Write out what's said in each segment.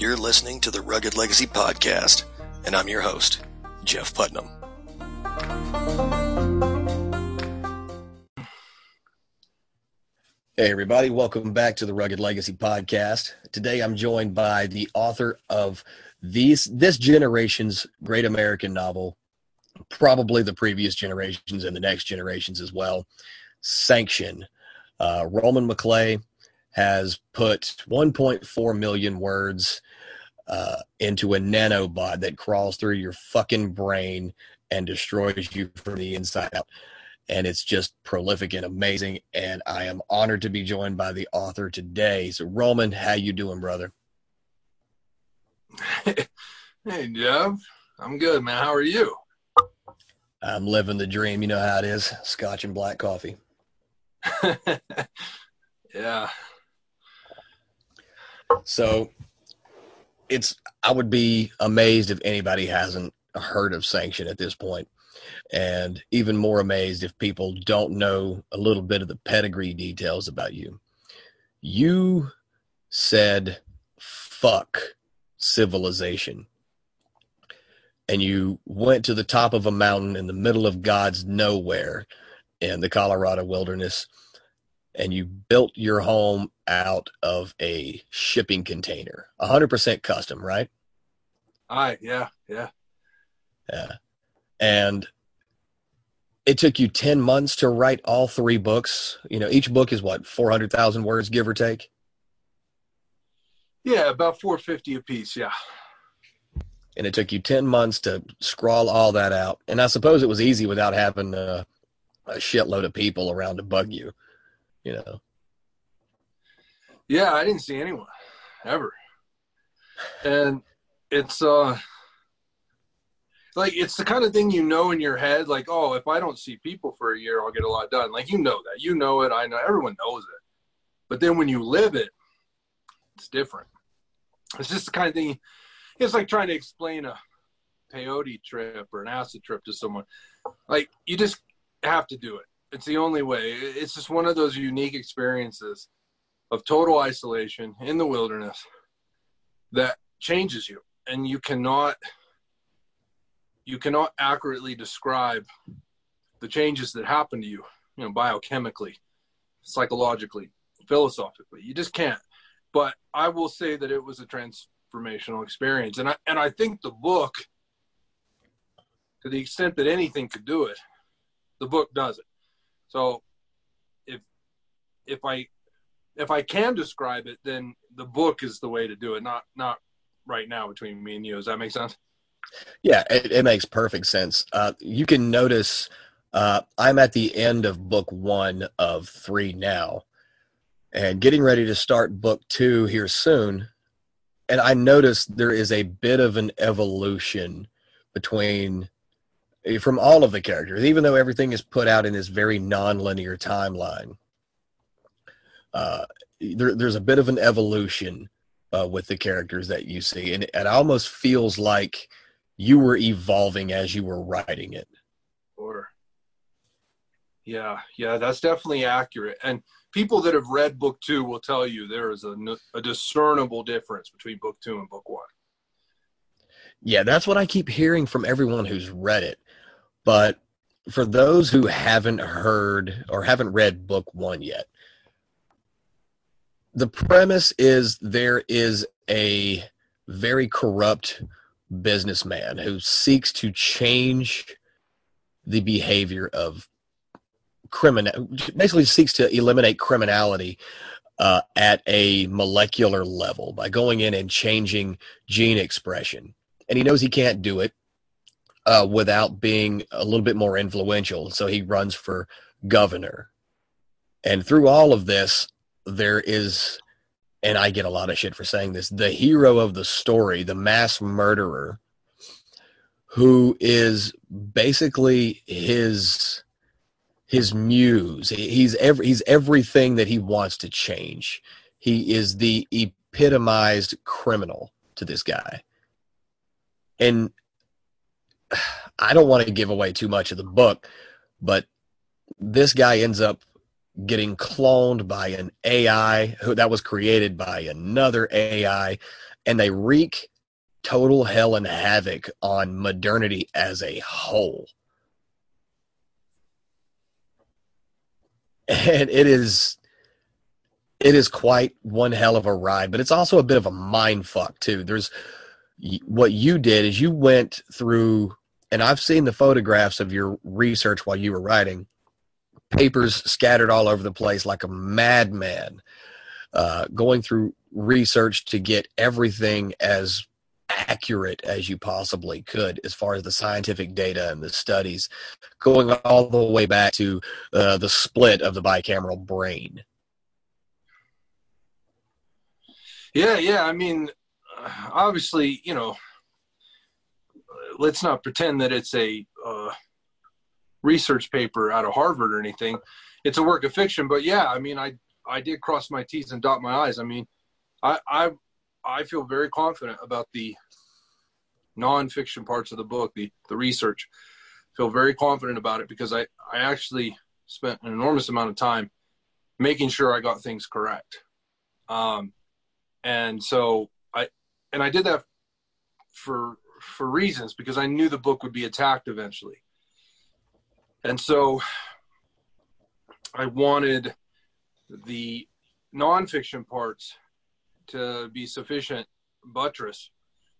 You're listening to the Rugged Legacy Podcast, and I'm your host, Jeff Putnam. Hey, everybody. Welcome back to the Rugged Legacy Podcast. Today, I'm joined by the author of this generation's great American novel, probably the previous generations and the next generations as well, Sanction. Roman McClay has put 1.4 million words into a nanobot that crawls through your fucking brain and destroys you from the inside out. And it's just prolific and amazing. And I am honored to be joined by the author today. So Roman, how you doing, brother? Hey, Jeff. I'm good, man. How are you? I'm living the dream. You know how it is. Scotch and black coffee. Yeah. So I would be amazed if anybody hasn't heard of Sanction at this point, and even more amazed if people don't know a little bit of the pedigree details about you. You said, fuck civilization. And you went to the top of a mountain in the middle of God's nowhere in the Colorado wilderness, and you built your home out of a shipping container, 100% custom, right? All right. Yeah. And it took you 10 months to write all three books. You know, each book is what, 400,000 words, give or take? Yeah, about 450 a piece. Yeah. And it took you 10 months to scrawl all that out. And I suppose it was easy without having a shitload of people around to bug you, you know? Yeah, I didn't see anyone ever. And it's like, it's the kind of thing, you know, in your head, like, oh, if I don't see people for a year, I'll get a lot done. Like, you know that. You know it. I know. Everyone knows it. But then when you live it, it's different. It's just the kind of thing. It's like trying to explain a peyote trip or an acid trip to someone. Like, you just have to do it. It's the only way. It's just one of those unique experiences of total isolation in the wilderness that changes you. And you cannot accurately describe the changes that happen to you, you know, biochemically, psychologically, philosophically. You just can't. But I will say that it was a transformational experience. And I think the book, to the extent that anything could do it, the book does it. So if I can describe it, then the book is the way to do it. Not right now between me and you. Does that make sense? Yeah, it makes perfect sense. You can notice I'm at the end of book one of three now and getting ready to start book two here soon. And I noticed there is a bit of an evolution from all of the characters, even though everything is put out in this very non-linear timeline. There's a bit of an evolution with the characters that you see, and it almost feels like you were evolving as you were writing it. Sure. Yeah, that's definitely accurate. And people that have read book two will tell you there is a discernible difference between book two and book one. Yeah, that's what I keep hearing from everyone who's read it. But for those who haven't heard or haven't read book one yet, the premise is there is a very corrupt businessman who seeks to change the behavior of criminal, basically seeks to eliminate criminality at a molecular level by going in and changing gene expression. And he knows he can't do it without being a little bit more influential. So he runs for governor. And through all of this, there is, and I get a lot of shit for saying this, the hero of the story, the mass murderer, who is basically his muse. He's everything that he wants to change. He is the epitomized criminal to this guy. And I don't want to give away too much of the book, but this guy ends up getting cloned by an AI that was created by another AI, and they wreak total hell and havoc on modernity as a whole. And it is quite one hell of a ride, but it's also a bit of a mind fuck too. There's what you did is you went through, and I've seen the photographs of your research while you were writing, papers scattered all over the place like a madman, going through research to get everything as accurate as you possibly could as far as the scientific data and the studies, going all the way back to the split of the bicameral brain. Yeah. I mean, obviously, you know, let's not pretend that it's a research paper out of Harvard or anything. It's a work of fiction, but yeah, I mean, I did cross my T's and dot my I's. I mean, I feel very confident about the nonfiction parts of the book, the research. I feel very confident about it because I actually spent an enormous amount of time making sure I got things correct. And so I did that for reasons, because I knew the book would be attacked eventually. And so I wanted the nonfiction parts to be sufficient buttress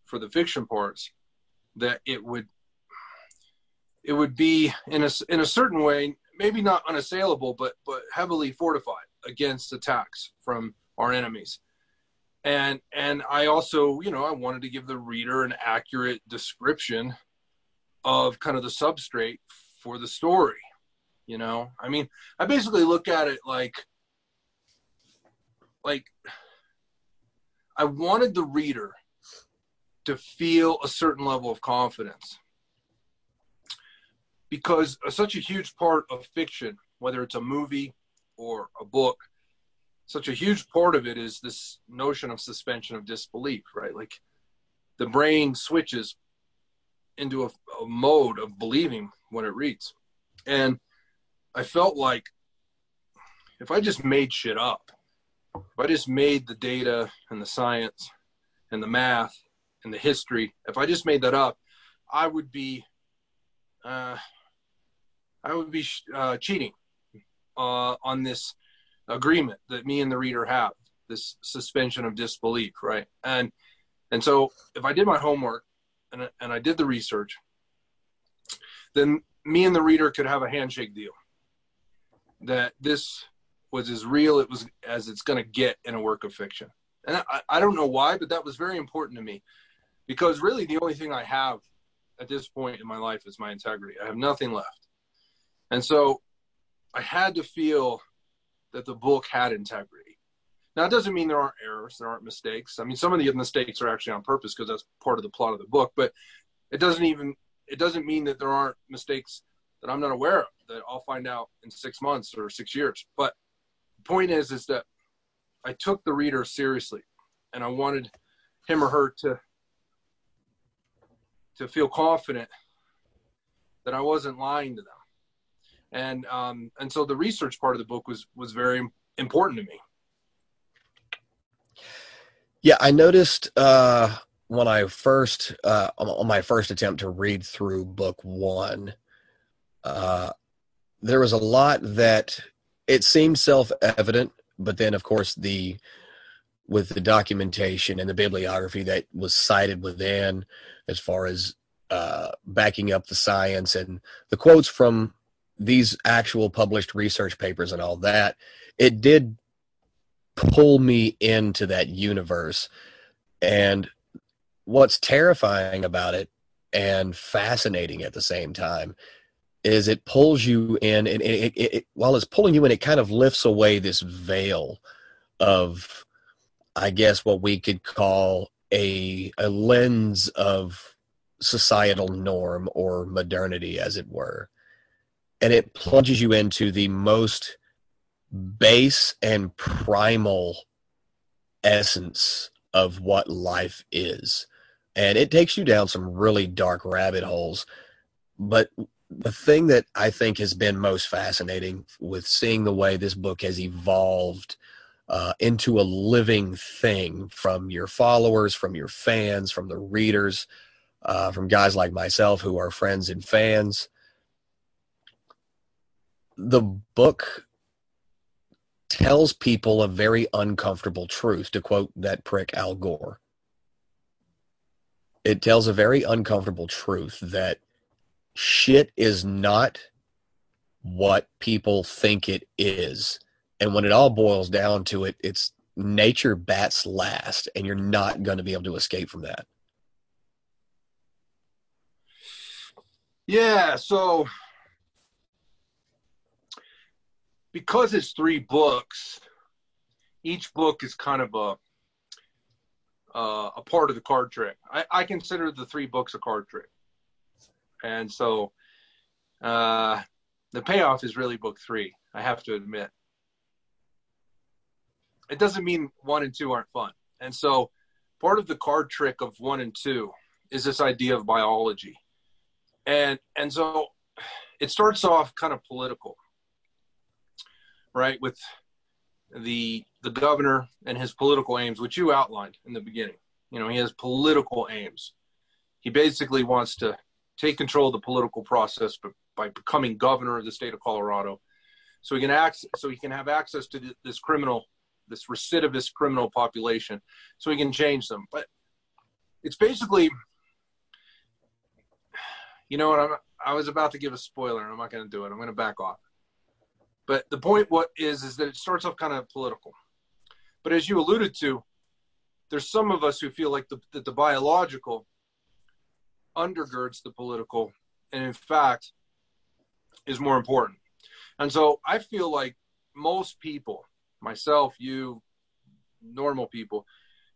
for the fiction parts, that it would be in a certain way, maybe not unassailable, but heavily fortified against attacks from our enemies. And I also, you know, I wanted to give the reader an accurate description of kind of the substrate for the story. You know, I mean, I basically look at it like I wanted the reader to feel a certain level of confidence, because such a huge part of fiction, whether it's a movie or a book, such a huge part of it is this notion of suspension of disbelief, right? Like the brain switches into a mode of believing what it reads. And I felt like if I just made shit up, if I just made the data and the science and the math and the history, if I just made that up, I would be cheating on this agreement that me and the reader have, this suspension of disbelief, right? And so if I did my homework and I did the research, then me and the reader could have a handshake deal that this was as real it was as it's going to get in a work of fiction. And I don't know why, but that was very important to me, because really the only thing I have at this point in my life is my integrity. I have nothing left. And so I had to feel that the book had integrity. Now, it doesn't mean there aren't errors, there aren't mistakes. I mean, some of the mistakes are actually on purpose because that's part of the plot of the book, but it doesn't mean that there aren't mistakes that I'm not aware of that I'll find out in 6 months or 6 years. But point is that I took the reader seriously, and I wanted him or her to feel confident that I wasn't lying to them. And so the research part of the book was very important to me. Yeah. I noticed, when I first, on my first attempt to read through book one, there was a lot that it seemed self-evident, but then of course with the documentation and the bibliography that was cited within, as far as backing up the science and the quotes from these actual published research papers and all that, it did pull me into that universe. And what's terrifying about it and fascinating at the same time is it pulls you in, and it while it's pulling you in, it kind of lifts away this veil of, I guess, what we could call a lens of societal norm or modernity, as it were. And it plunges you into the most base and primal essence of what life is. And it takes you down some really dark rabbit holes, but the thing that I think has been most fascinating with seeing the way this book has evolved into a living thing from your followers, from your fans, from the readers, from guys like myself who are friends and fans. The book tells people a very uncomfortable truth, to quote that prick Al Gore. It tells a very uncomfortable truth that shit is not what people think it is. And when it all boils down to it, it's nature bats last, and you're not going to be able to escape from that. Yeah, so because it's three books, each book is kind of a part of the card trick. I consider the three books a card trick. And so the payoff is really book three, I have to admit. It doesn't mean one and two aren't fun. And so part of the card trick of one and two is this idea of biology. And so it starts off kind of political, right? With the governor and his political aims, which you outlined in the beginning. You know, he has political aims. He basically wants to take control of the political process by becoming governor of the state of Colorado. So he can have access to this recidivist criminal population, so he can change them. But it's basically, you know what, I was about to give a spoiler, and I'm not going to do it. I'm going to back off. But the point is that it starts off kind of political. But as you alluded to, there's some of us who feel like that the biological undergirds the political, and in fact, is more important. And so I feel like most people, myself, you, normal people,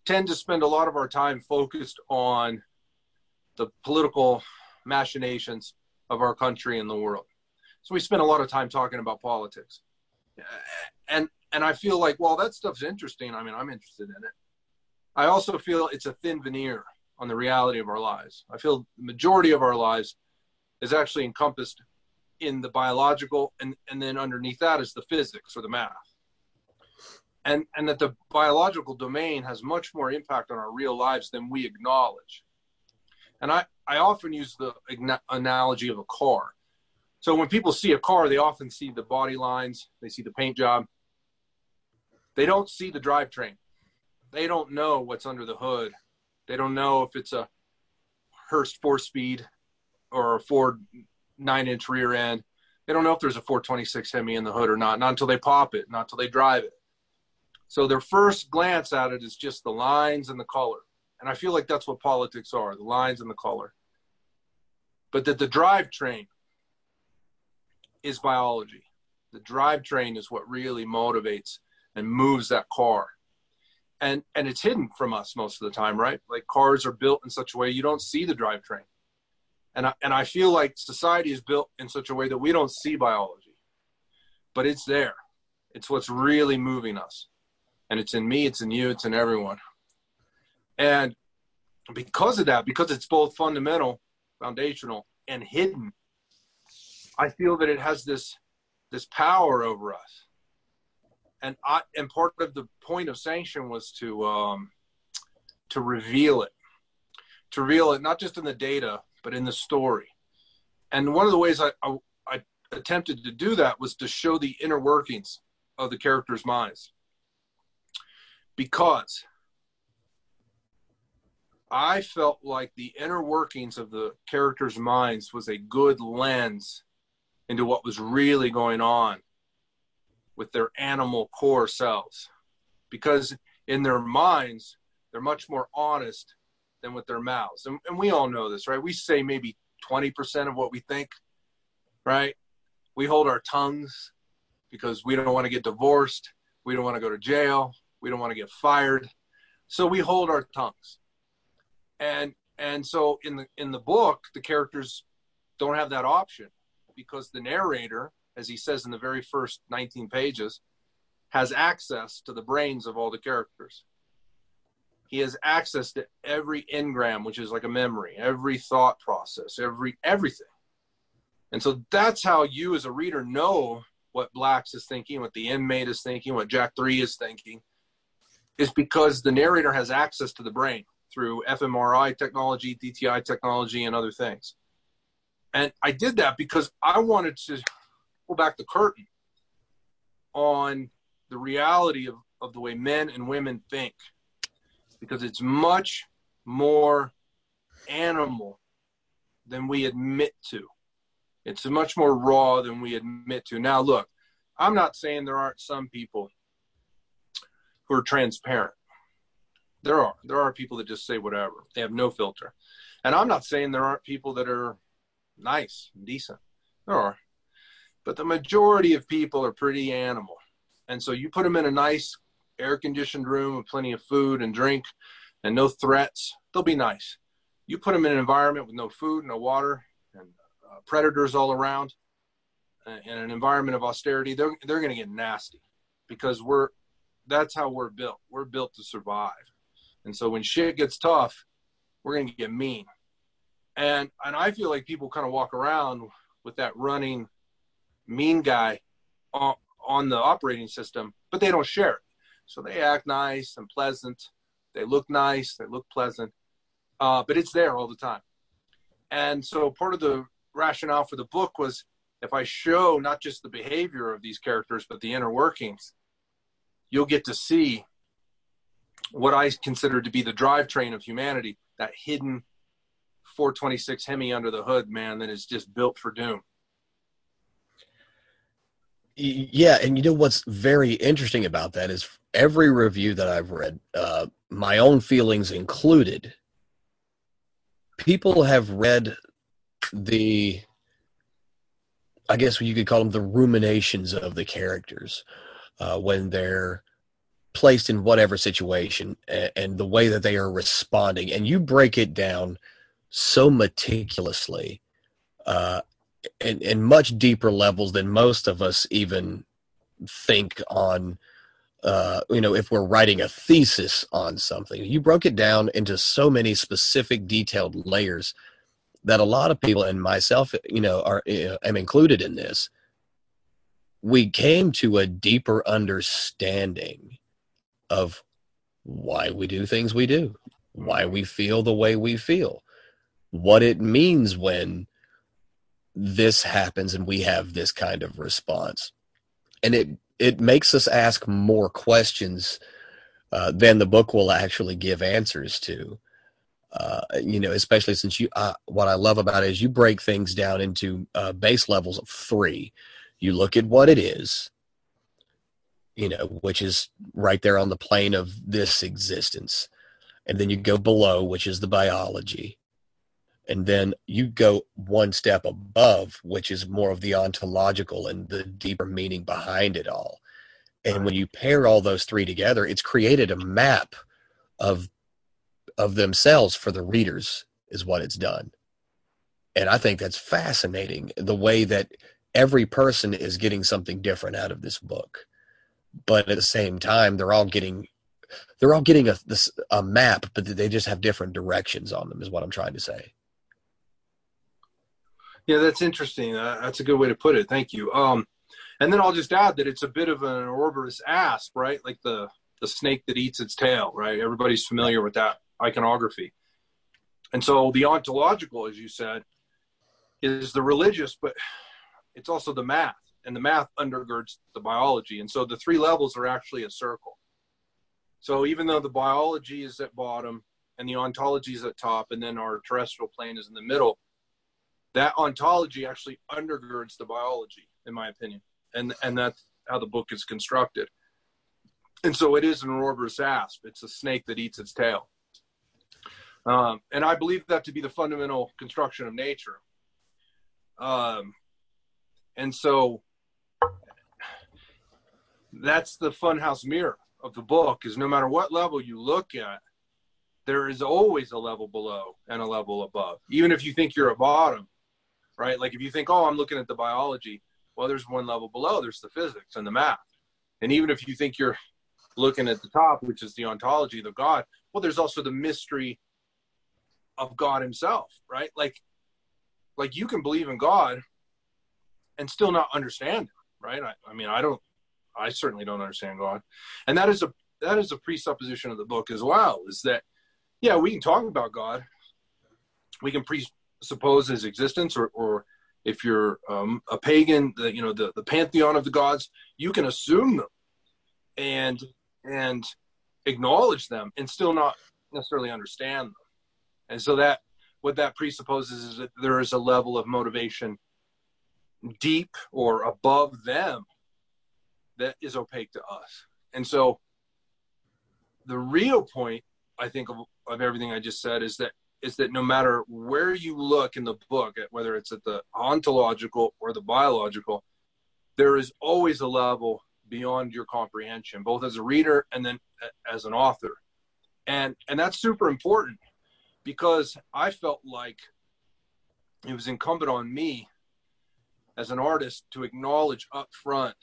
tend to spend a lot of our time focused on the political machinations of our country and the world. So we spend a lot of time talking about politics. And I feel like, well, that stuff's interesting. I mean, I'm interested in it. I also feel it's a thin veneer on the reality of our lives. I feel the majority of our lives is actually encompassed in the biological, and then underneath that is the physics or the math. And that the biological domain has much more impact on our real lives than we acknowledge. And I often use the analogy of a car. So when people see a car, they often see the body lines, they see the paint job. They don't see the drivetrain. They don't know what's under the hood. They don't know if it's a Hurst 4-speed or a Ford 9-inch rear end. They don't know if there's a 426 Hemi in the hood or not, not until they pop it, not until they drive it. So their first glance at it is just the lines and the color. And I feel like that's what politics are, the lines and the color. But that the drivetrain is biology. The drivetrain is what really motivates and moves that car. And it's hidden from us most of the time, right? Like cars are built in such a way you don't see the drivetrain. And I feel like society is built in such a way that we don't see biology. But it's there. It's what's really moving us. And it's in me, it's in you, it's in everyone. And because of that, because it's both fundamental, foundational, and hidden, I feel that it has this power over us. And part of the point of Sanction was to reveal it. To reveal it, not just in the data, but in the story. And one of the ways I attempted to do that was to show the inner workings of the characters' minds. Because I felt like the inner workings of the characters' minds was a good lens into what was really going on with their animal core selves, because in their minds, they're much more honest than with their mouths. And we all know this, right? We say maybe 20% of what we think, right? We hold our tongues because we don't want to get divorced. We don't want to go to jail. We don't want to get fired. So we hold our tongues. And so in the book, the characters don't have that option, because the narrator, as he says in the very first 19 pages, has access to the brains of all the characters. He has access to every engram, which is like a memory, every thought process, everything. And so that's how you as a reader know what Blacks is thinking, what the inmate is thinking, what Jack 3 is thinking, is because the narrator has access to the brain through fMRI technology, DTI technology, and other things. And I did that because I wanted to pull back the curtain on the reality of the way men and women think, because it's much more animal than we admit to. It's much more raw than we admit to. Now, look, I'm not saying there aren't some people who are transparent. There are people that just say whatever. They have no filter. And I'm not saying there aren't people that are nice and decent. There are. But the majority of people are pretty animal. And so you put them in a nice air-conditioned room with plenty of food and drink and no threats, they'll be nice. You put them in an environment with no food, no water, and predators all around, in an environment of austerity, they're going to get nasty, because that's how we're built. We're built to survive. And so when shit gets tough, we're going to get mean. And I feel like people kind of walk around with that running mean guy on the operating system, but they don't share it. So they act nice and pleasant. They look nice. They look pleasant. But it's there all the time. And so part of the rationale for the book was, if I show not just the behavior of these characters, but the inner workings, you'll get to see what I consider to be the drivetrain of humanity, that hidden 426 Hemi under the hood, man, that is just built for doom. Yeah, and you know what's very interesting about that is every review that I've read, my own feelings included, people have read the, I guess you could call them the ruminations of the characters when they're placed in whatever situation and the way that they are responding. And you break it down so meticulously and much deeper levels than most of us even think on, if we're writing a thesis on something. You broke it down into so many specific detailed layers that a lot of people, and myself, am included in this. We came to a deeper understanding of why we do things we do, why we feel the way we feel, what it means when this happens and we have this kind of response. And it makes us ask more questions than the book will actually give answers to. Especially since what I love about it is you break things down into base levels of 3. You look at what it is, which is right there on the plane of this existence. And then you go below, which is the biology. And then you go one step above, which is more of the ontological and the deeper meaning behind it all. And when you pair all those 3 together, it's created a map of themselves for the readers, is what it's done. And I think that's fascinating, the way that every person is getting something different out of this book. But at the same time, they're all getting a map, but they just have different directions on them, is what I'm trying to say. Yeah, that's interesting. That's a good way to put it. Thank you. And then I'll just add that it's a bit of an Ouroboros asp, right? Like the snake that eats its tail, right? Everybody's familiar with that iconography. And so the ontological, as you said, is the religious, but it's also the math, and the math undergirds the biology. And so the 3 levels are actually a circle. So even though the biology is at bottom and the ontology is at top, and then our terrestrial plane is in the middle, that ontology actually undergirds the biology, in my opinion. And that's how the book is constructed. And so it is an Ouroboros asp. It's a snake that eats its tail. And I believe that to be the fundamental construction of nature. And so that's the funhouse mirror of the book, is no matter what level you look at, there is always a level below and a level above. Even if you think you're at bottom, right? Like if you think, I'm looking at the biology, well, there's one level below, there's the physics and the math. And even if you think you're looking at the top, which is the ontology, the God, well, there's also the mystery of God himself, right? Like you can believe in God, and still not understand him, right? I certainly don't understand God. And that is a presupposition of the book as well, is that, yeah, we can talk about God. We can presuppose his existence, or if you're a pagan, the pantheon of the gods, you can assume them and acknowledge them and still not necessarily understand them. And so that, what that presupposes is that there is a level of motivation deep or above them that is opaque to us. And so the real point, I think, of everything I just said is that no matter where you look in the book, whether it's at the ontological or the biological, there is always a level beyond your comprehension, both as a reader and then as an author. And that's super important, because I felt like it was incumbent on me as an artist to acknowledge up front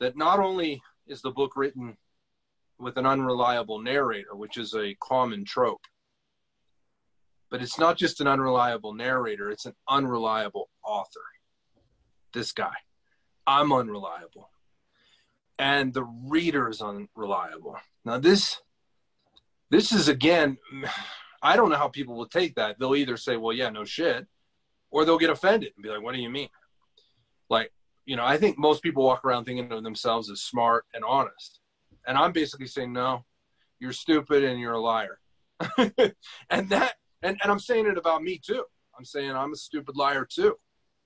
that not only is the book written with an unreliable narrator, which is a common trope, but it's not just an unreliable narrator, it's an unreliable author. This guy, I'm unreliable. And the reader is unreliable. Now this is, again, I don't know how people will take that. They'll either say, well, yeah, no shit, or they'll get offended and be like, what do you mean? Like, I think most people walk around thinking of themselves as smart and honest. And I'm basically saying, no, you're stupid and you're a liar. And I'm saying it about me too. I'm saying I'm a stupid liar too.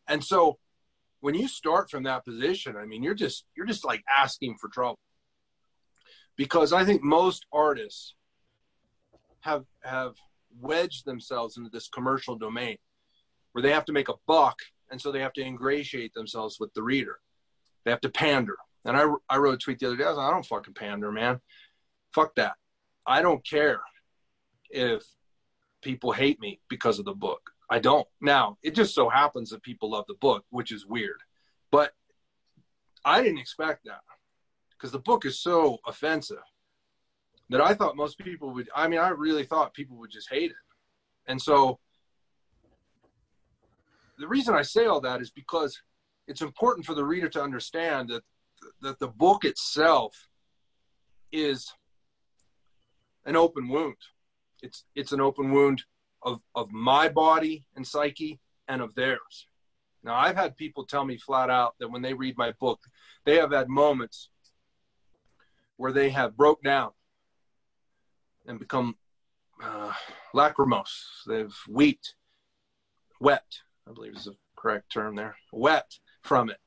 And so when you start from that position, you're just like asking for trouble, because I think most artists have wedged themselves into this commercial domain where they have to make a buck. And so they have to ingratiate themselves with the reader. They have to pander. And I wrote a tweet the other day. I was like, I don't fucking pander, man. Fuck that. I don't care if people hate me because of the book. I don't. Now, it just so happens that people love the book, which is weird. But I didn't expect that, because the book is so offensive that I thought most people would, I really thought people would just hate it. And so the reason I say all that is because it's important for the reader to understand that the book itself is an open wound. It's an open wound of my body and psyche and of theirs. Now, I've had people tell me flat out that when they read my book, they have had moments where they have broke down and become lachrymose. They've wept, I believe is the correct term there, wept from it.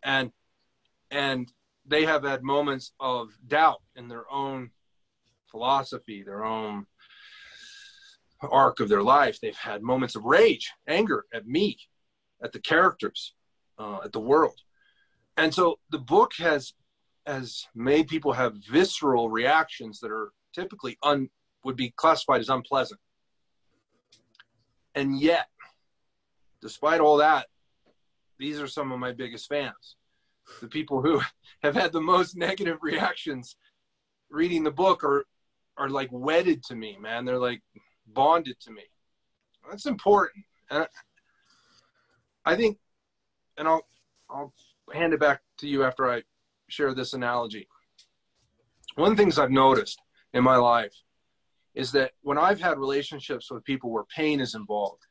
And they have had moments of doubt in their own philosophy, their own arc of their life. They've had moments of rage, anger at me, at the characters, at the world. And so the book has made people have visceral reactions that are typically would be classified as unpleasant. And yet, despite all that, these are some of my biggest fans. The people who have had the most negative reactions reading the book are like wedded to me, man. They're like bonded to me. That's important. And I think, and I'll hand it back to you after I share this analogy. One of the things I've noticed in my life is that when I've had relationships with people where pain is involved,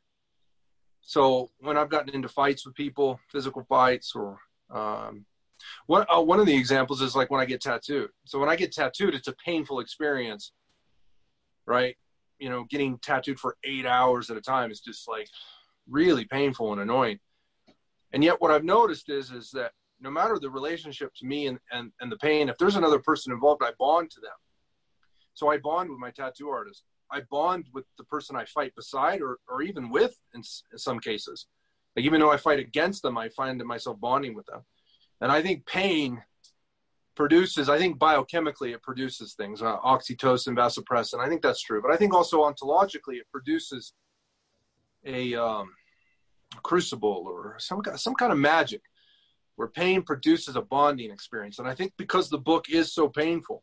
so when I've gotten into fights with people, physical fights, or one of the examples is like when I get tattooed. So when I get tattooed, it's a painful experience, right? Getting tattooed for 8 hours at a time is just like really painful and annoying. And yet what I've noticed is that no matter the relationship to me and the pain, if there's another person involved, I bond to them. So I bond with my tattoo artist. I bond with the person I fight beside or even with in some cases. Like, even though I fight against them, I find myself bonding with them. And I think pain produces, biochemically it produces things, oxytocin, vasopressin. I think that's true. But I think also ontologically it produces a crucible or some kind of magic where pain produces a bonding experience. And I think because the book is so painful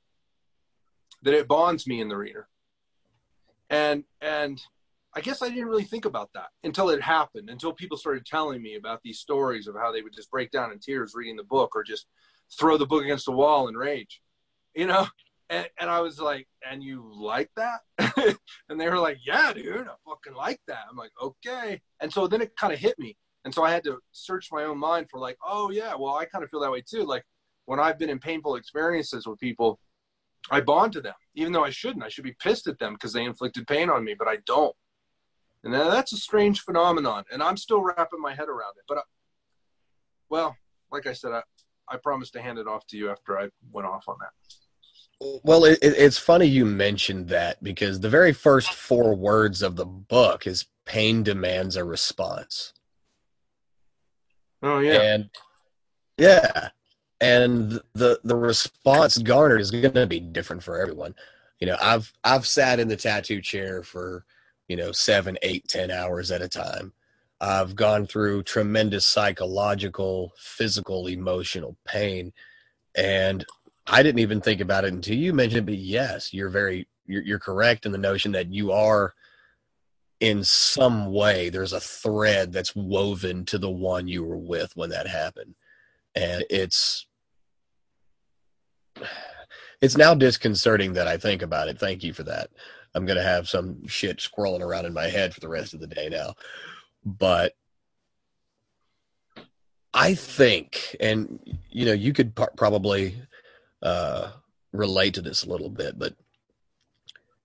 that it bonds me in the reader. And I guess I didn't really think about that until it happened, until people started telling me about these stories of how they would just break down in tears reading the book or just throw the book against the wall in rage, you know? And I was like, and you like that? And they were like, yeah, dude, I fucking like that. I'm like, okay. And so then it kind of hit me. And so I had to search my own mind for like, oh yeah, well, I kind of feel that way too. Like when I've been in painful experiences with people, I bond to them, even though I shouldn't. I should be pissed at them because they inflicted pain on me, but I don't. And that's a strange phenomenon, and I'm still wrapping my head around it. But, well, like I said, I promised to hand it off to you after I went off on that. Well, it's funny you mentioned that, because the very first 4 words of the book is pain demands a response. Oh, yeah. And the response garnered is going to be different for everyone. You know, I've sat in the tattoo chair for, 7, 8, 10 hours at a time. I've gone through tremendous psychological, physical, emotional pain. And I didn't even think about it until you mentioned it. But yes, you're correct in the notion that you are, in some way, there's a thread that's woven to the one you were with when that happened. And it's now disconcerting that I think about it. Thank you for that. I'm going to have some shit squirreling around in my head for the rest of the day now. But I think, and, you could probably relate to this a little bit, but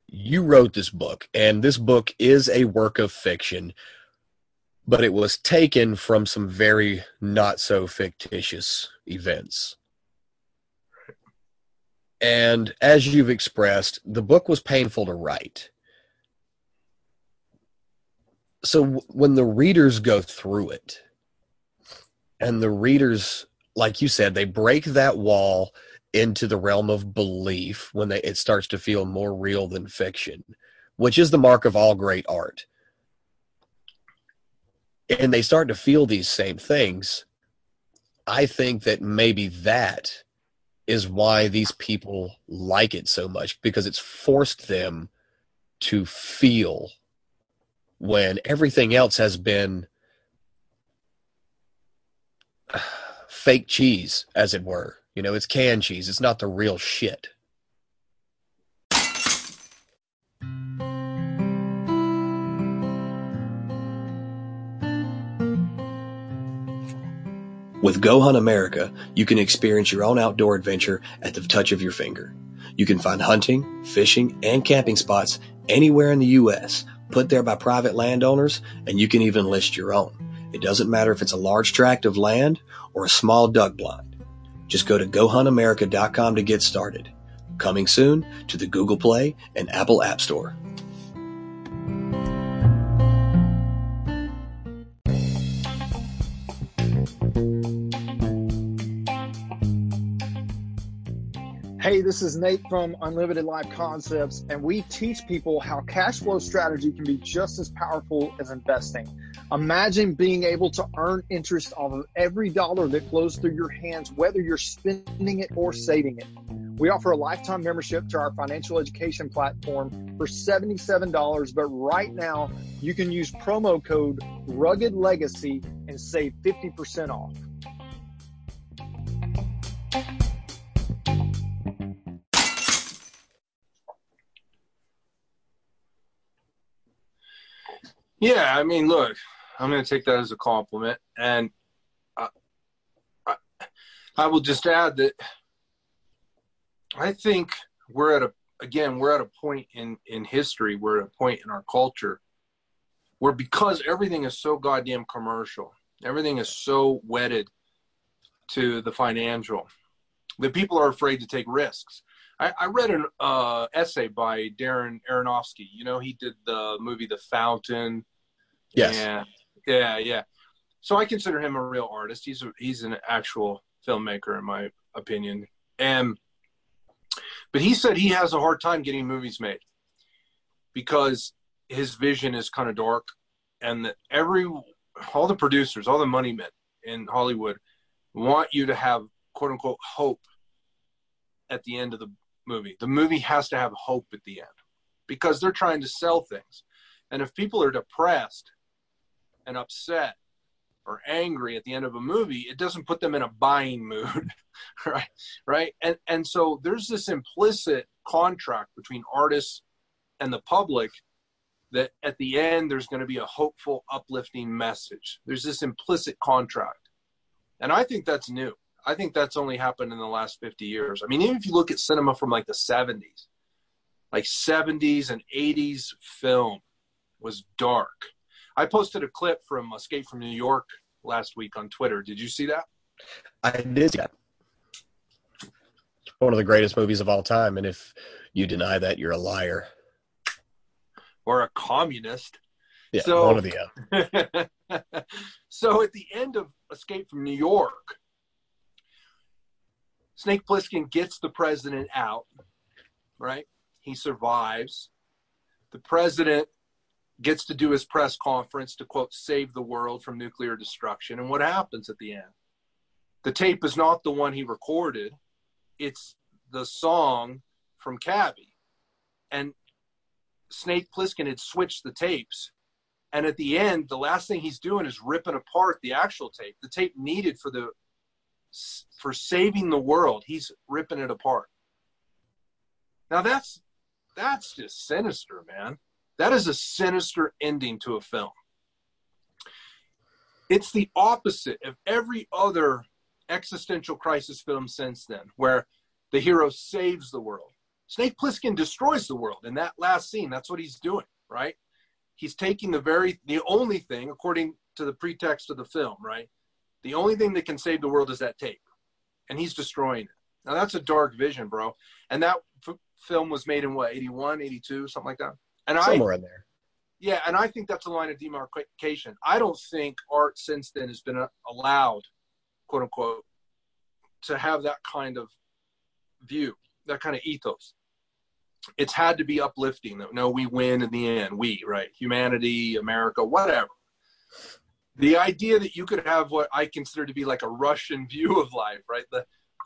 you wrote this book, and this book is a work of fiction, but it was taken from some very not-so-fictitious events. And as you've expressed, the book was painful to write. So when the readers go through it, and the readers, like you said, they break that wall into the realm of belief when it starts to feel more real than fiction, which is the mark of all great art. And they start to feel these same things. I think that maybe that is why these people like it so much, because it's forced them to feel when everything else has been fake cheese, as it were. It's canned cheese. It's not the real shit. With Go Hunt America, you can experience your own outdoor adventure at the touch of your finger. You can find hunting, fishing, and camping spots anywhere in the U.S., put there by private landowners, and you can even list your own. It doesn't matter if it's a large tract of land or a small duck blind. Just go to GoHuntAmerica.com to get started. Coming soon to the Google Play and Apple App Store. Hey, this is Nate from Unlimited Life Concepts, and we teach people how cash flow strategy can be just as powerful as investing. Imagine being able to earn interest off of every dollar that flows through your hands, whether you're spending it or saving it. We offer a lifetime membership to our financial education platform for $77, but right now you can use promo code RUGGEDLEGACY and save 50% off. Yeah, I mean, look, I'm going to take that as a compliment, and I will just add that I think we're at a point in history, we're at a point in our culture where, because everything is so goddamn commercial, everything is so wedded to the financial, that people are afraid to take risks. I read an essay by Darren Aronofsky. He did the movie The Fountain. Yes. Yeah. So I consider him a real artist. He's an actual filmmaker, in my opinion. But he said he has a hard time getting movies made because his vision is kind of dark, and that all the producers, all the money men in Hollywood want you to have quote unquote hope at the end of the movie. The movie has to have hope at the end because they're trying to sell things. And if people are depressed and upset or angry at the end of a movie, it doesn't put them in a buying mood, right? Right. And so there's this implicit contract between artists and the public that at the end, there's going to be a hopeful, uplifting message. There's this implicit contract. And I think that's new. I think that's only happened in the last 50 years. I mean, even if you look at cinema from like the 70s, like 70s and 80s film was dark. I posted a clip from Escape from New York last week on Twitter. Did you see that? I did see that. One of the greatest movies of all time. And if you deny that, you're a liar. Or a communist. Yeah, so, one of the other. So at the end of Escape from New York, Snake Plissken gets the president out, right? He survives. The president gets to do his press conference to, quote, save the world from nuclear destruction. And what happens at the end? The tape is not the one he recorded. It's the song from Cabbie. And Snake Plissken had switched the tapes. And at the end, the last thing he's doing is ripping apart the actual tape. The tape needed for saving the world, he's ripping it apart. Now that's just sinister, man. That is a sinister ending to a film. It's the opposite of every other existential crisis film since then, where the hero saves the world. Snake Plissken destroys the world in that last scene. That's what he's doing, right? He's taking the only thing, according to the pretext of the film, right? The only thing that can save the world is that tape, and he's destroying it. Now that's a dark vision, bro. And that film was made in what, 81, 82, something like that. And somewhere in there. Yeah, and I think that's a line of demarcation. I don't think art since then has been allowed, quote unquote, to have that kind of view, that kind of ethos. It's had to be uplifting, though. No, we win in the end. We, right? Humanity, America, whatever. The idea that you could have what I consider to be like a Russian view of life, right?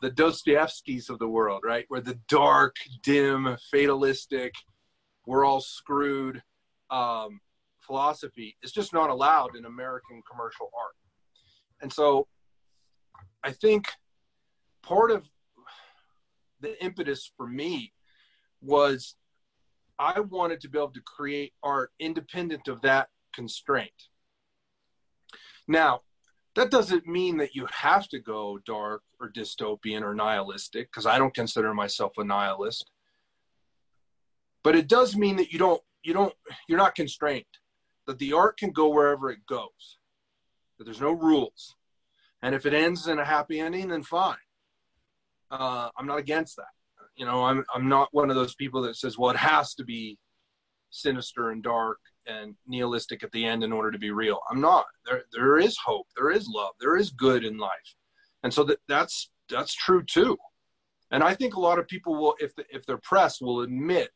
The Dostoevskys of the world, right? Where the dark, dim, fatalistic, we're all screwed philosophy is just not allowed in American commercial art. And so I think part of the impetus for me was I wanted to be able to create art independent of that constraint. Now, that doesn't mean that you have to go dark or dystopian or nihilistic, because I don't consider myself a nihilist. But it does mean that you're not constrained, that the art can go wherever it goes, that there's no rules. And if it ends in a happy ending, then fine. I'm not against that. You know, I'm not one of those people that says, well, it has to be sinister and dark and nihilistic at the end in order to be real. I'm not. There is hope. There is love. There is good in life. And so that's true too. And I think a lot of people will, if they're pressed, will admit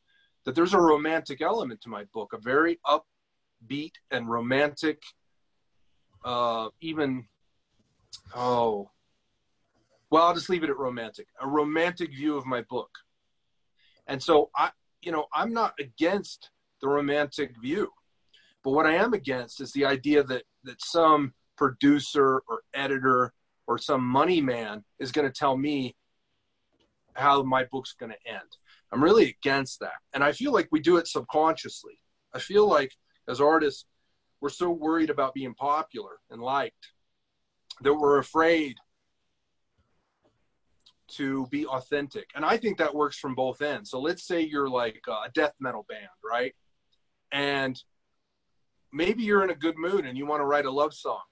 that there's a romantic element to my book, a very upbeat and romantic, I'll just leave it at romantic, a romantic view of my book. And so I'm not against the romantic view, but what I am against is the idea that some producer or editor or some money man is going to tell me how my book's going to end. I'm really against that. And I feel like we do it subconsciously. I feel like as artists, we're so worried about being popular and liked that we're afraid to be authentic. And I think that works from both ends. So let's say you're like a death metal band, right? And maybe you're in a good mood and you want to write a love song,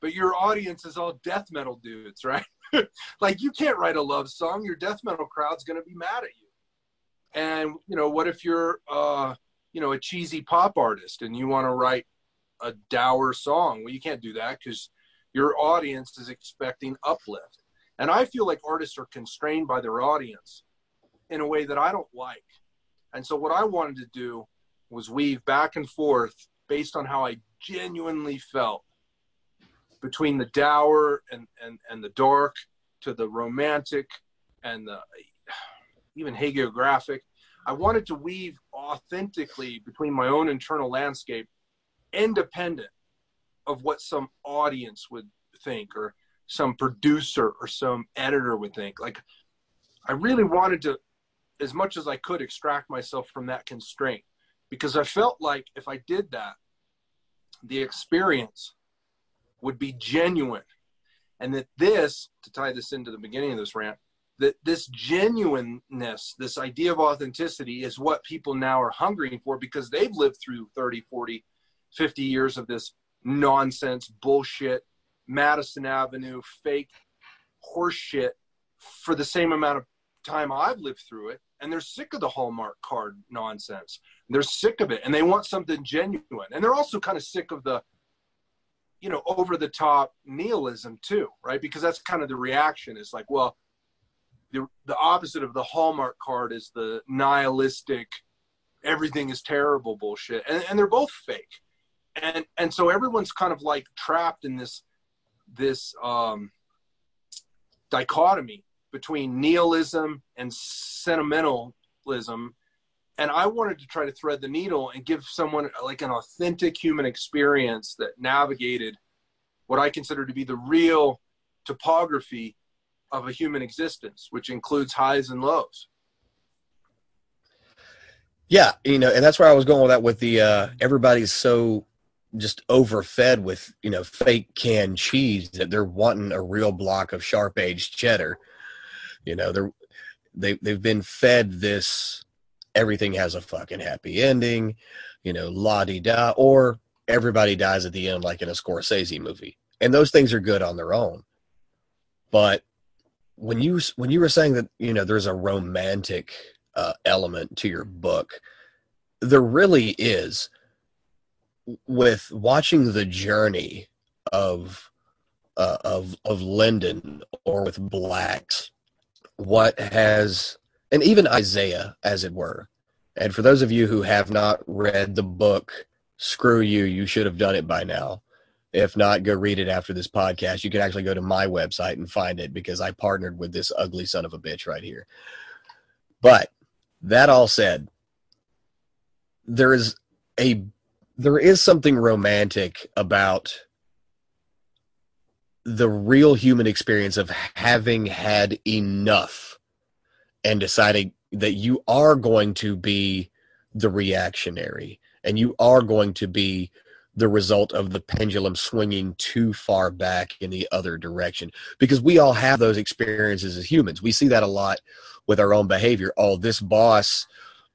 but your audience is all death metal dudes, right? Like you can't write a love song. Your death metal crowd's going to be mad at you. And, you know, what if you're, a cheesy pop artist and you want to write a dour song? Well, you can't do that because your audience is expecting uplift. And I feel like artists are constrained by their audience in a way that I don't like. And so what I wanted to do was weave back and forth based on how I genuinely felt between the dour and the dark to the romantic and the even hagiographic. I wanted to weave authentically between my own internal landscape, independent of what some audience would think or some producer or some editor would think. Like, I really wanted to, as much as I could, extract myself from that constraint, because I felt like if I did that, the experience would be genuine. And that this, to tie this into the beginning of this rant, that this genuineness, this idea of authenticity is what people now are hungering for, because they've lived through 30, 40, 50 years of this nonsense, bullshit, Madison Avenue, fake horseshit for the same amount of time I've lived through it. And they're sick of the Hallmark card nonsense. They're sick of it. And they want something genuine. And they're also kind of sick of the, you know, over the top nihilism too, right? Because that's kind of the reaction. It's like, well, the opposite of the Hallmark card is the nihilistic, everything is terrible bullshit. And they're both fake. And so everyone's kind of like trapped in this dichotomy between nihilism and sentimentalism. And I wanted to try to thread the needle and give someone like an authentic human experience that navigated what I consider to be the real topography of a human existence, which includes highs and lows. Yeah. You know, and that's where I was going with that, with the, everybody's so just overfed with, you know, fake canned cheese that they're wanting a real block of sharp aged cheddar. You know, they've been fed this, everything has a fucking happy ending, you know, la-di-da, or everybody dies at the end, like in a Scorsese movie. And those things are good on their own. But when you were saying that, you know, there's a romantic element to your book, there really is. With watching the journey of Lyndon, or with blacks, what has, and even Isaiah, as it were. And for those of you who have not read the book, screw you, you should have done it by now. If not, go read it after this podcast. You can actually go to my website and find it, because I partnered with this ugly son of a bitch right here. But that all said, there is something romantic about the real human experience of having had enough and deciding that you are going to be the reactionary, and you are going to be the result of the pendulum swinging too far back in the other direction, because we all have those experiences as humans. We see that a lot with our own behavior. Oh, this boss,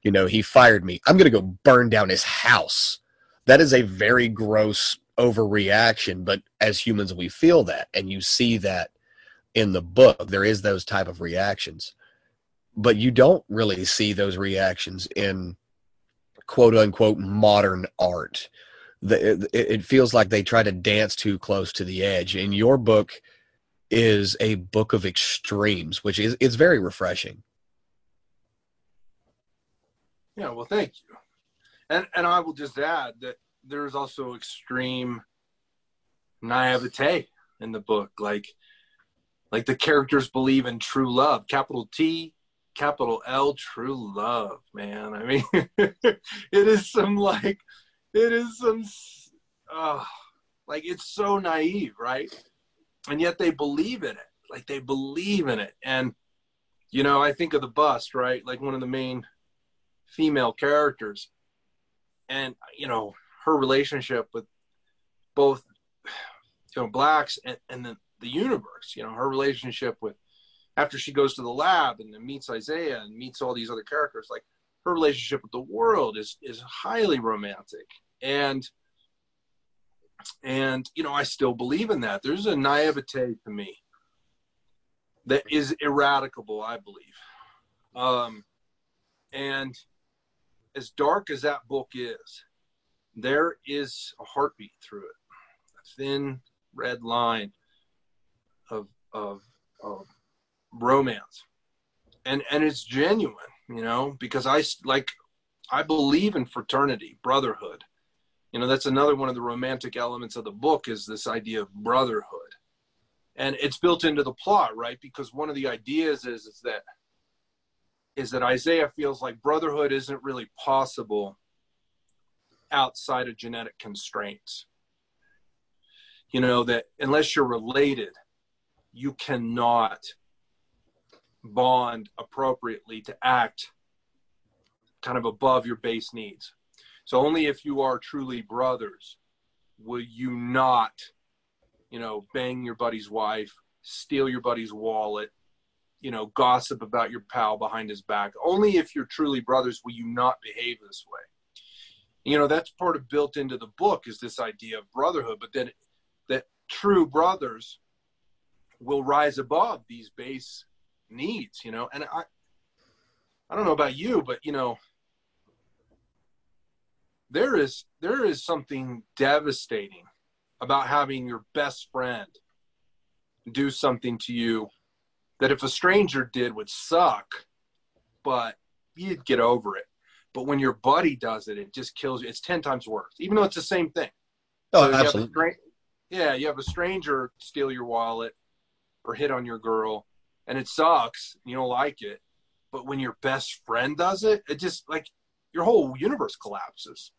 you know, he fired me. I'm going to go burn down his house. That is a very gross overreaction, but as humans, we feel that, and you see that in the book. There is those type of reactions, but you don't really see those reactions in quote unquote modern art. It feels like they try to dance too close to the edge. And your book is a book of extremes, which is very refreshing. Yeah, well, thank you. And I will just add that there's also extreme naivete in the book. Like the characters believe in true love, capital T, capital L, true love, man. I mean, it is it's so naive, right? And yet they believe in it. Like, they believe in it. And, you know, I think of the bust, right? Like, one of the main female characters, and, you know, her relationship with both, you know, blacks and the universe, you know, her relationship with, after she goes to the lab and meets Isaiah and meets all these other characters, like, her relationship with the world is highly romantic. And, you know, I still believe in that. There's a naivete to me that is eradicable, I believe. And as dark as that book is, there is a heartbeat through it, a thin red line of romance. And it's genuine, you know, because I believe in fraternity, brotherhood. You know, that's another one of the romantic elements of the book, is this idea of brotherhood. And it's built into the plot, right? Because one of the ideas is that is that Isaiah feels like brotherhood isn't really possible outside of genetic constraints. You know, that unless you're related, you cannot bond appropriately to act kind of above your base needs. So only if you are truly brothers will you not, you know, bang your buddy's wife, steal your buddy's wallet, you know, gossip about your pal behind his back. Only if you're truly brothers will you not behave this way. You know, that's part of built into the book is this idea of brotherhood, but then that true brothers will rise above these base needs, you know. And I don't know about you, but, you know, there is something devastating about having your best friend do something to you that if a stranger did would suck, but you'd get over it. But when your buddy does it, it just kills you. It's 10 times worse, even though it's the same thing. Oh, so absolutely. You have a stranger steal your wallet or hit on your girl, and it sucks, and you don't like it. But when your best friend does it, it just, like, your whole universe collapses.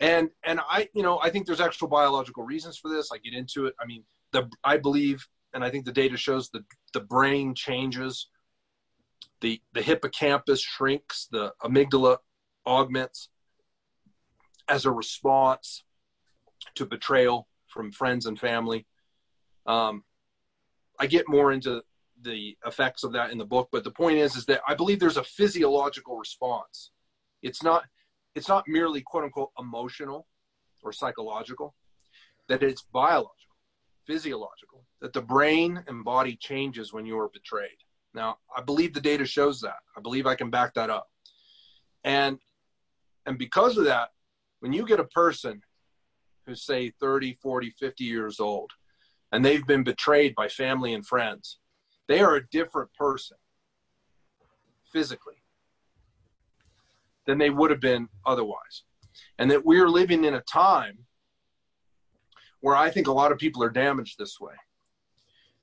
And I, you know, I think there's actual biological reasons for this. I get into it. I mean, I believe, and I think the data shows the brain changes, the hippocampus shrinks, the amygdala augments as a response to betrayal from friends and family. I get more into the effects of that in the book, but the point is that I believe there's a physiological response. It's not merely quote unquote emotional or psychological, that it's biological, physiological, that the brain and body changes when you are betrayed. Now, I believe the data shows that. I believe I can back that up. And because of that, when you get a person who's, say, 30, 40, 50 years old, and they've been betrayed by family and friends, they are a different person physically than they would have been otherwise. And that we're living in a time where I think a lot of people are damaged this way.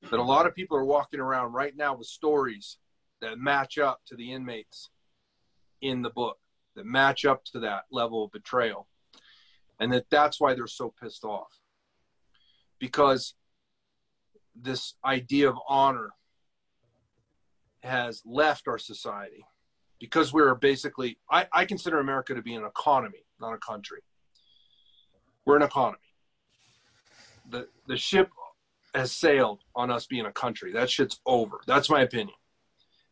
That a lot of people are walking around right now with stories that match up to the inmates in the book, that match up to that level of betrayal. And that's why they're so pissed off. Because this idea of honor has left our society. Because we're basically, I consider America to be an economy, not a country. We're an economy. The ship has sailed on us being a country. That shit's over. That's my opinion.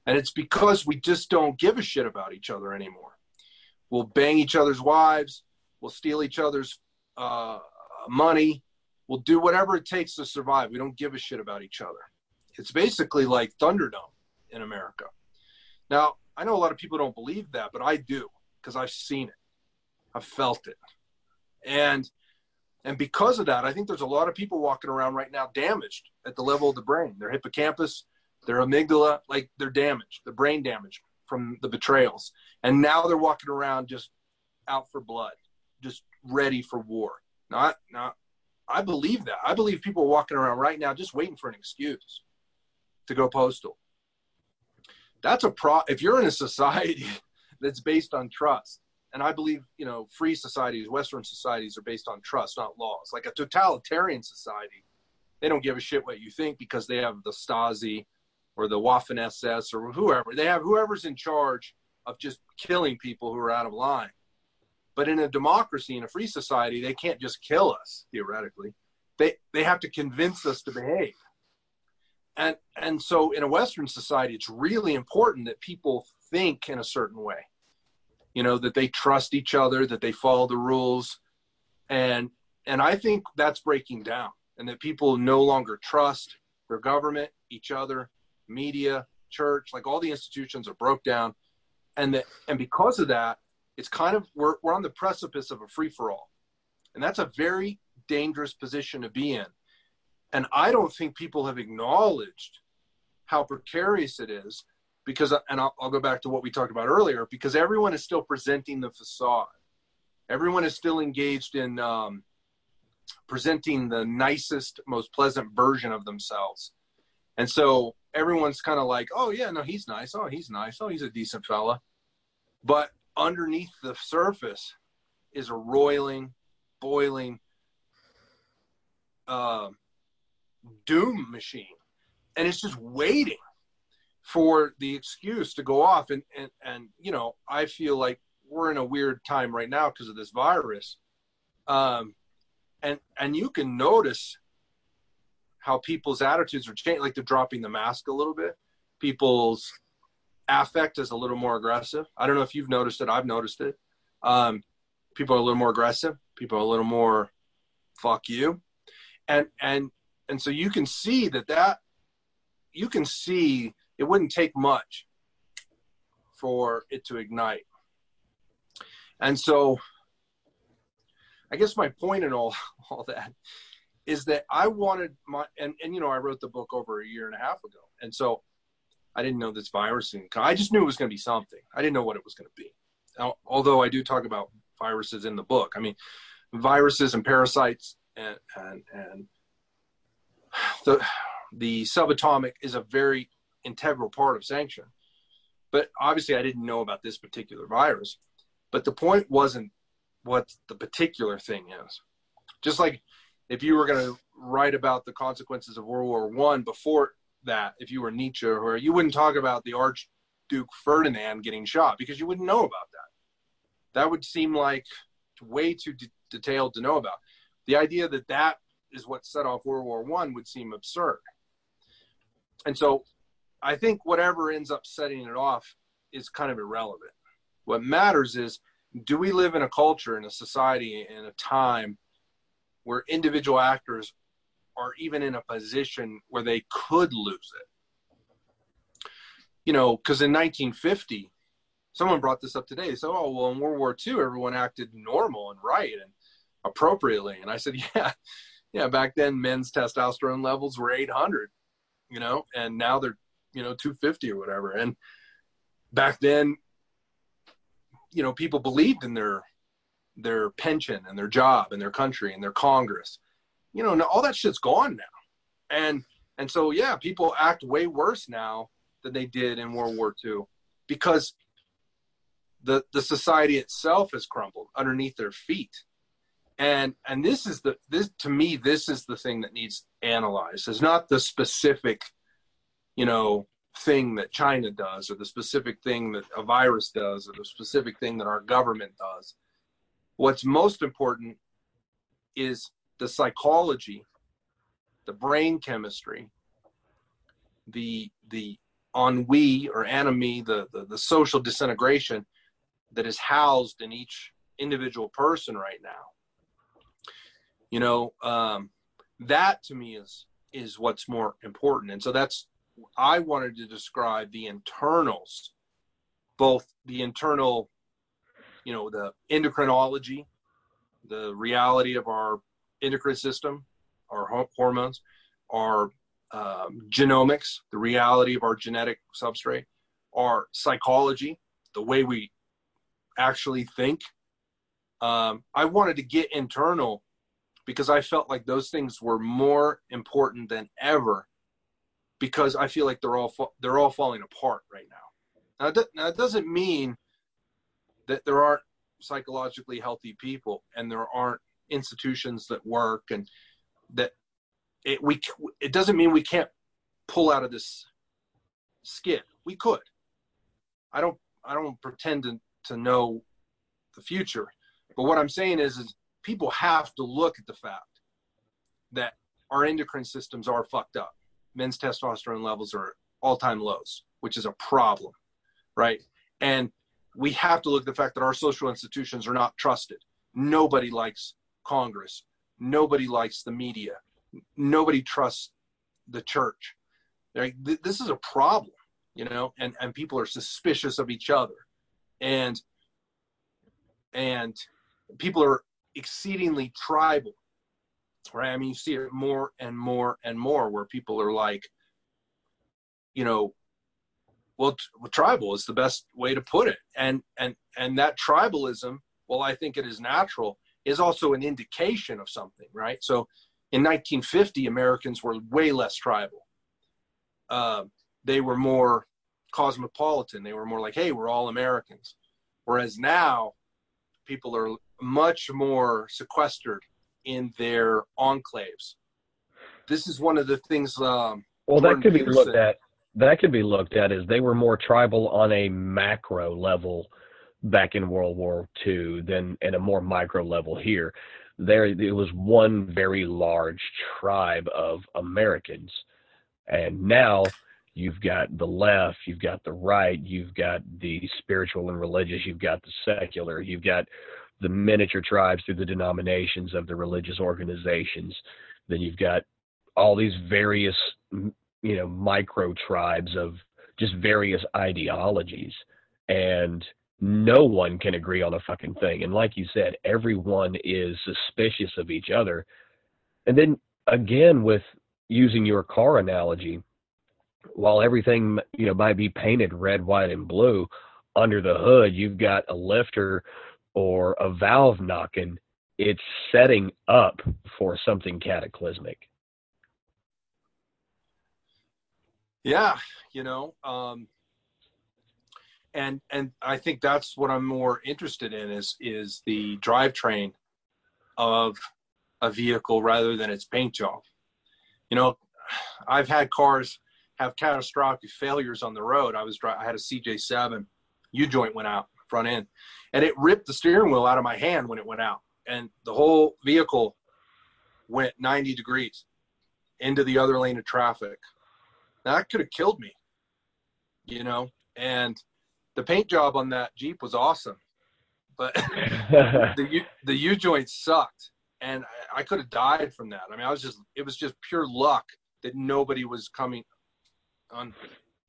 And it's because we just don't give a shit about each other anymore. We'll bang each other's wives. We'll steal each other's money. We'll do whatever it takes to survive. We don't give a shit about each other. It's basically like Thunderdome in America. Now, I know a lot of people don't believe that, but I do, because I've seen it. I've felt it. And because of that, I think there's a lot of people walking around right now damaged at the level of the brain. Their hippocampus, their amygdala, like, they're damaged, the brain damaged from the betrayals. And now they're walking around just out for blood, just ready for war. Now, I believe that. I believe people are walking around right now just waiting for an excuse to go postal. That's a if you're in a society that's based on trust, and I believe, you know, free societies, Western societies are based on trust, not laws. Like a totalitarian society, they don't give a shit what you think because they have the Stasi or the Waffen-SS or whoever. They have whoever's in charge of just killing people who are out of line. But in a democracy, in a free society, they can't just kill us, theoretically. They have to convince us to behave. And so in a Western society, it's really important that people think in a certain way. You know, that they trust each other, that they follow the rules. And I think that's breaking down, and that people no longer trust their government, each other, media, church, like all the institutions are broke down. And because of that, it's kind of, we're on the precipice of a free-for-all. And that's a very dangerous position to be in. And I don't think people have acknowledged how precarious it is. Because, and I'll go back to what we talked about earlier, because everyone is still presenting the facade. Everyone is still engaged in presenting the nicest, most pleasant version of themselves. And so everyone's kind of like, oh yeah, no, he's nice. Oh, he's nice. Oh, he's a decent fella. But underneath the surface is a roiling, boiling doom machine. And it's just waiting for the excuse to go off. And you know, I feel like we're in a weird time right now because of this virus. And you can notice how people's attitudes are changing. Like, they're dropping the mask a little bit. People's affect is a little more aggressive. I don't know if you've noticed it. I've noticed it. People are a little more aggressive. People are a little more, fuck you. And so you can see that you can see it wouldn't take much for it to ignite. And so I guess my point in all that is that I wanted my, and you know, I wrote the book over a year and a half ago. And so I didn't know this virus. I just knew it was going to be something. I didn't know what it was going to be. Now, although I do talk about viruses in the book. I mean, viruses and parasites and the subatomic is a very integral part of Sanction. But obviously I didn't know about this particular virus. But the point wasn't what the particular thing is. Just like if you were going to write about the consequences of World War One before that, if you were Nietzsche, or you wouldn't talk about the Archduke Ferdinand getting shot because you wouldn't know about that. That would seem like way too detailed to know about. The idea that that is what set off World War One would seem absurd. And so I think whatever ends up setting it off is kind of irrelevant. What matters is, do we live in a culture, in a society, in a time where individual actors are even in a position where they could lose it? You know, because in 1950, someone brought this up today. They said, oh, well, in World War II, everyone acted normal and right and appropriately. And I said, yeah, back then men's testosterone levels were 800, you know, and now they're, you know, 250 or whatever. And back then, you know, people believed in their pension and their job and their country and their Congress, you know, and all that shit's gone now. And so, yeah, people act way worse now than they did in World War II because the society itself has crumbled underneath their feet. And this is to me, this is the thing that needs analyzed. It's not the specific, you know, thing that China does, or the specific thing that a virus does, or the specific thing that our government does. What's most important is the psychology, the brain chemistry, the ennui or enemy, the social disintegration that is housed in each individual person right now. You know, that to me is what's more important. And so that's, I wanted to describe the internals, both the internal, you know, the endocrinology, the reality of our endocrine system, our hormones, our genomics, the reality of our genetic substrate, our psychology, the way we actually think. I wanted to get internal because I felt like those things were more important than ever, because I feel like they're all falling apart right now. Now it doesn't mean that there aren't psychologically healthy people and there aren't institutions that work, and that it doesn't mean we can't pull out of this skid. We could. I don't pretend to know the future, but what I'm saying is people have to look at the fact that our endocrine systems are fucked up. Men's testosterone levels are all-time lows, which is a problem, right? And we have to look at the fact that our social institutions are not trusted. Nobody likes Congress. Nobody likes the media. Nobody trusts the church. Like, this is a problem, you know, and people are suspicious of each other. And people are exceedingly tribal. Right, I mean, you see it more and more and more, where people are like, you know, well, tribal is the best way to put it, and that tribalism, well, I think it is natural, is also an indication of something, right? So, in 1950, Americans were way less tribal. they were more cosmopolitan. They were more like, hey, we're all Americans. Whereas now people are much more sequestered in their enclaves. This is one of the things. Well, that could be looked at. That could be looked at as they were more tribal on a macro level back in World War II than at a more micro level here. It was one very large tribe of Americans. And now you've got the left, you've got the right, you've got the spiritual and religious, you've got the secular, you've got the miniature tribes through the denominations of the religious organizations. Then you've got all these various, micro tribes of just various ideologies, and no one can agree on a fucking thing. And like you said, everyone is suspicious of each other. And then again, with using your car analogy, while everything, might be painted red, white, and blue, under the hood, you've got a lifter or a valve knocking. It's setting up for something cataclysmic. Yeah, and I think that's what I'm more interested in is the drivetrain of a vehicle rather than its paint job. I've had cars have catastrophic failures on the road. I had a CJ7 U-joint went out front end, and it ripped the steering wheel out of my hand when it went out, and the whole vehicle went 90 degrees into the other lane of traffic. That could have killed me, and the paint job on that Jeep was awesome, but the U-joint sucked, and I could have died from that. I mean, it was just pure luck that nobody was coming on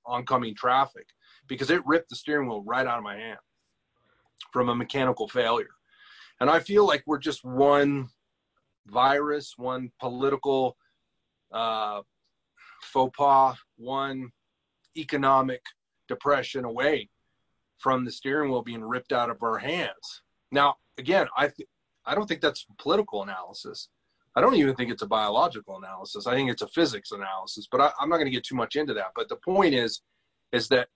oncoming traffic, because it ripped the steering wheel right out of my hand from a mechanical failure. And I feel like we're just one virus, one political, faux pas, one economic depression away from the steering wheel being ripped out of our hands. Now, again, I don't think that's political analysis. I don't even think it's a biological analysis. I think it's a physics analysis, but I'm not going to get too much into that. But the point is that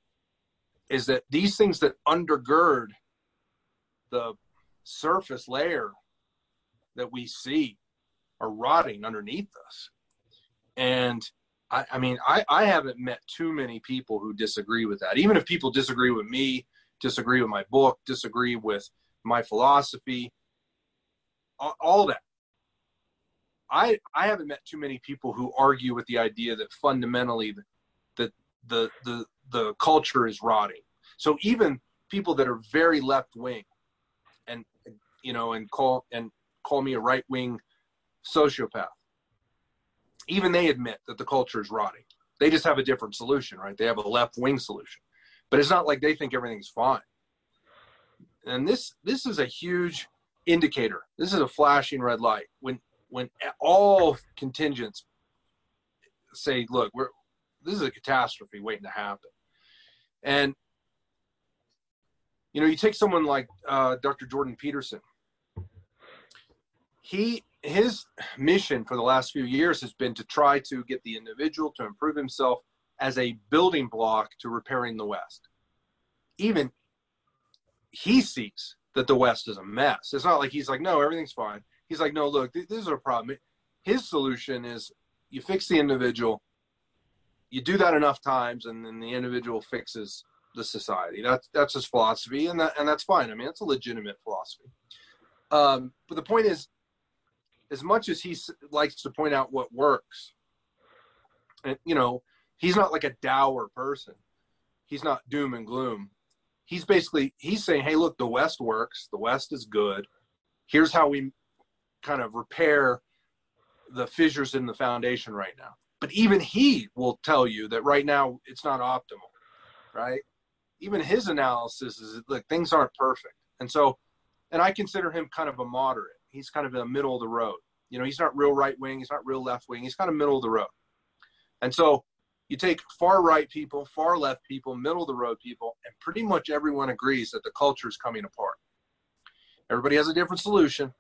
these things that undergird the surface layer that we see are rotting underneath us. And I haven't met too many people who disagree with that. Even if people disagree with me, disagree with my book, disagree with my philosophy, all that. I haven't met too many people who argue with the idea that fundamentally that the culture is rotting. So even people that are very left wing and, call me a right wing sociopath, even they admit that the culture is rotting. They just have a different solution, right? They have a left-wing solution. But it's not like they think everything's fine. And this is a huge indicator. This is a flashing red light. When all contingents say, look, this is a catastrophe waiting to happen. And, you take someone like Dr. Jordan Peterson. His mission for the last few years has been to try to get the individual to improve himself as a building block to repairing the West. Even he sees that the West is a mess. It's not like he's like, no, everything's fine. He's like, no, look, this is a problem. His solution is you fix the individual, you do that enough times, and then the individual fixes the society. That's his philosophy, and that's fine. I mean, it's a legitimate philosophy. But the point is, as much as he likes to point out what works, and he's not like a dour person. He's not doom and gloom. He's saying, hey, look, the West works. The West is good. Here's how we kind of repair the fissures in the foundation right now. But even he will tell you that right now it's not optimal, right? Even his analysis is, look, things aren't perfect. And so, and I consider him kind of a moderate. He's kind of in the middle of the road. He's not real right wing. He's not real left wing. He's kind of middle of the road. And so you take far right people, far left people, middle of the road people, and pretty much everyone agrees that the culture is coming apart. Everybody has a different solution,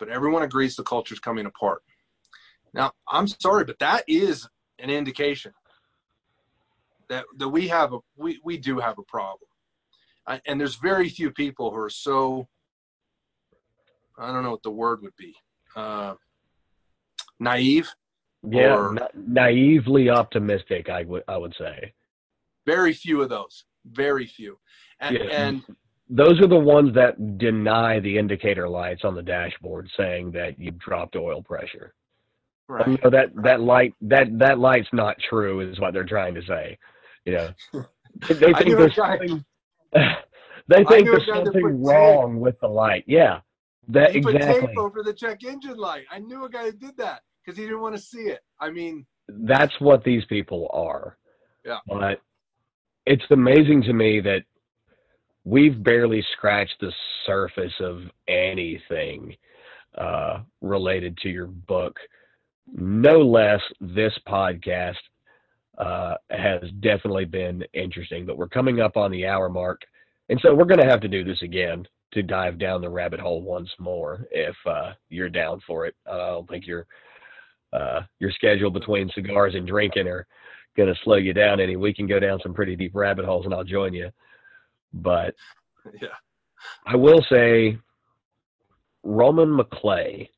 but everyone agrees the culture is coming apart. Now, I'm sorry, but that is an indication that we have a problem. And there's very few people who are so, I don't know what the word would be, naive. Yeah, or naively optimistic, I would say. Very few of those. Very few. And those are the ones that deny the indicator lights on the dashboard saying that you've dropped oil pressure. Right. You know, that light's not true is what they're trying to say. You know, they think there's something. They think there's something wrong with the light. Yeah, that he exactly. Put tape over the check engine light. I knew a guy who did that because he didn't want to see it. I mean, that's what these people are. Yeah, but it's amazing to me that we've barely scratched the surface of anything related to your book. No less, this podcast has definitely been interesting, but we're coming up on the hour mark, and so we're going to have to do this again to dive down the rabbit hole once more if you're down for it. I don't think your schedule between cigars and drinking are going to slow you down any. We can go down some pretty deep rabbit holes, and I'll join you. But yeah, I will say Roman McClay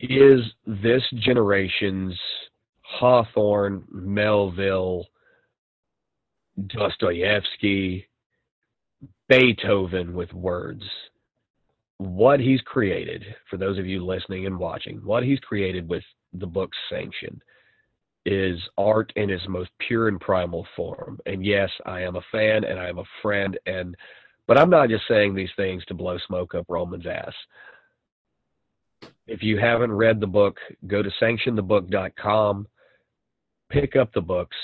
is this generation's Hawthorne, Melville, Dostoevsky, Beethoven with words. What he's created, for those of you listening and watching, what he's created with the book Sanction is art in its most pure and primal form. And yes, I am a fan and I am a friend, but I'm not just saying these things to blow smoke up Roman's ass. If you haven't read the book, go to sanctionthebook.com, pick up the books.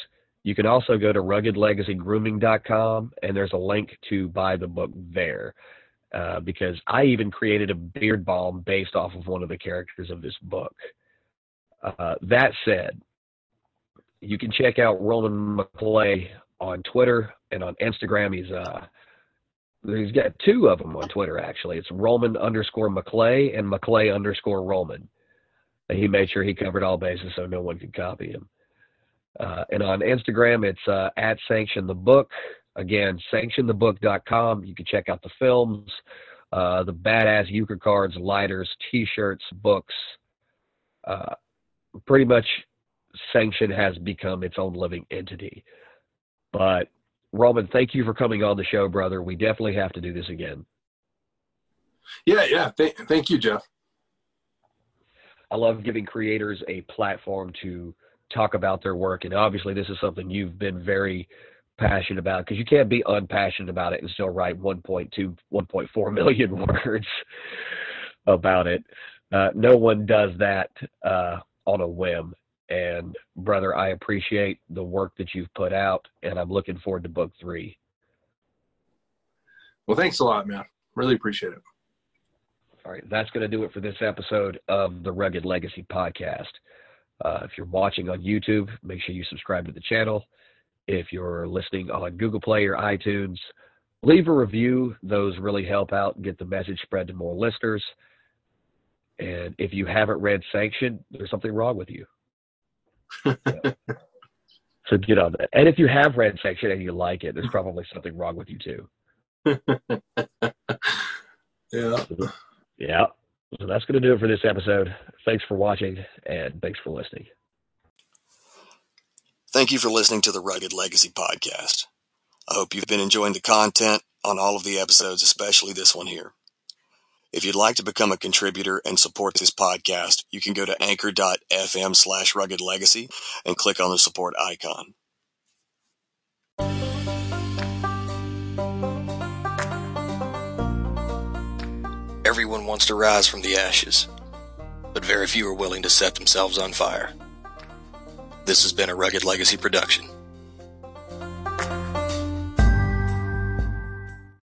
You can also go to ruggedlegacygrooming.com, and there's a link to buy the book there, because I even created a beard balm based off of one of the characters of this book. That said, you can check out Roman McClay on Twitter and on Instagram. He's got two of them on Twitter, actually. It's Roman_McClay and McClay_Roman. And he made sure he covered all bases so no one could copy him. And on Instagram, it's at Sanction the Book. Again, sanctionthebook.com. You can check out the films, the badass euchre cards, lighters, T-shirts, books. Pretty much Sanction has become its own living entity. But Roman, thank you for coming on the show, brother. We definitely have to do this again. Yeah. Thank you, Jeff. I love giving creators a platform to talk about their work. And obviously this is something you've been very passionate about, because you can't be unpassionate about it and still write 1.2, 1.4 million words about it. No one does that on a whim. And brother, I appreciate the work that you've put out, and I'm looking forward to book 3. Well, thanks a lot, man. Really appreciate it. All right. That's going to do it for this episode of the Rugged Legacy Podcast. If you're watching on YouTube, make sure you subscribe to the channel. If you're listening on Google Play or iTunes, leave a review. Those really help out and get the message spread to more listeners. And if you haven't read Sanction, there's something wrong with you. So get on that. And if you have read Sanction and you like it, there's probably something wrong with you too. Yeah. So that's going to do it for this episode. Thanks for watching, and thanks for listening. Thank you for listening to the Rugged Legacy Podcast. I hope you've been enjoying the content on all of the episodes, especially this one here. If you'd like to become a contributor and support this podcast, you can go to anchor.fm/ruggedlegacy and click on the support icon. Everyone wants to rise from the ashes, but very few are willing to set themselves on fire. This has been a Rugged Legacy production.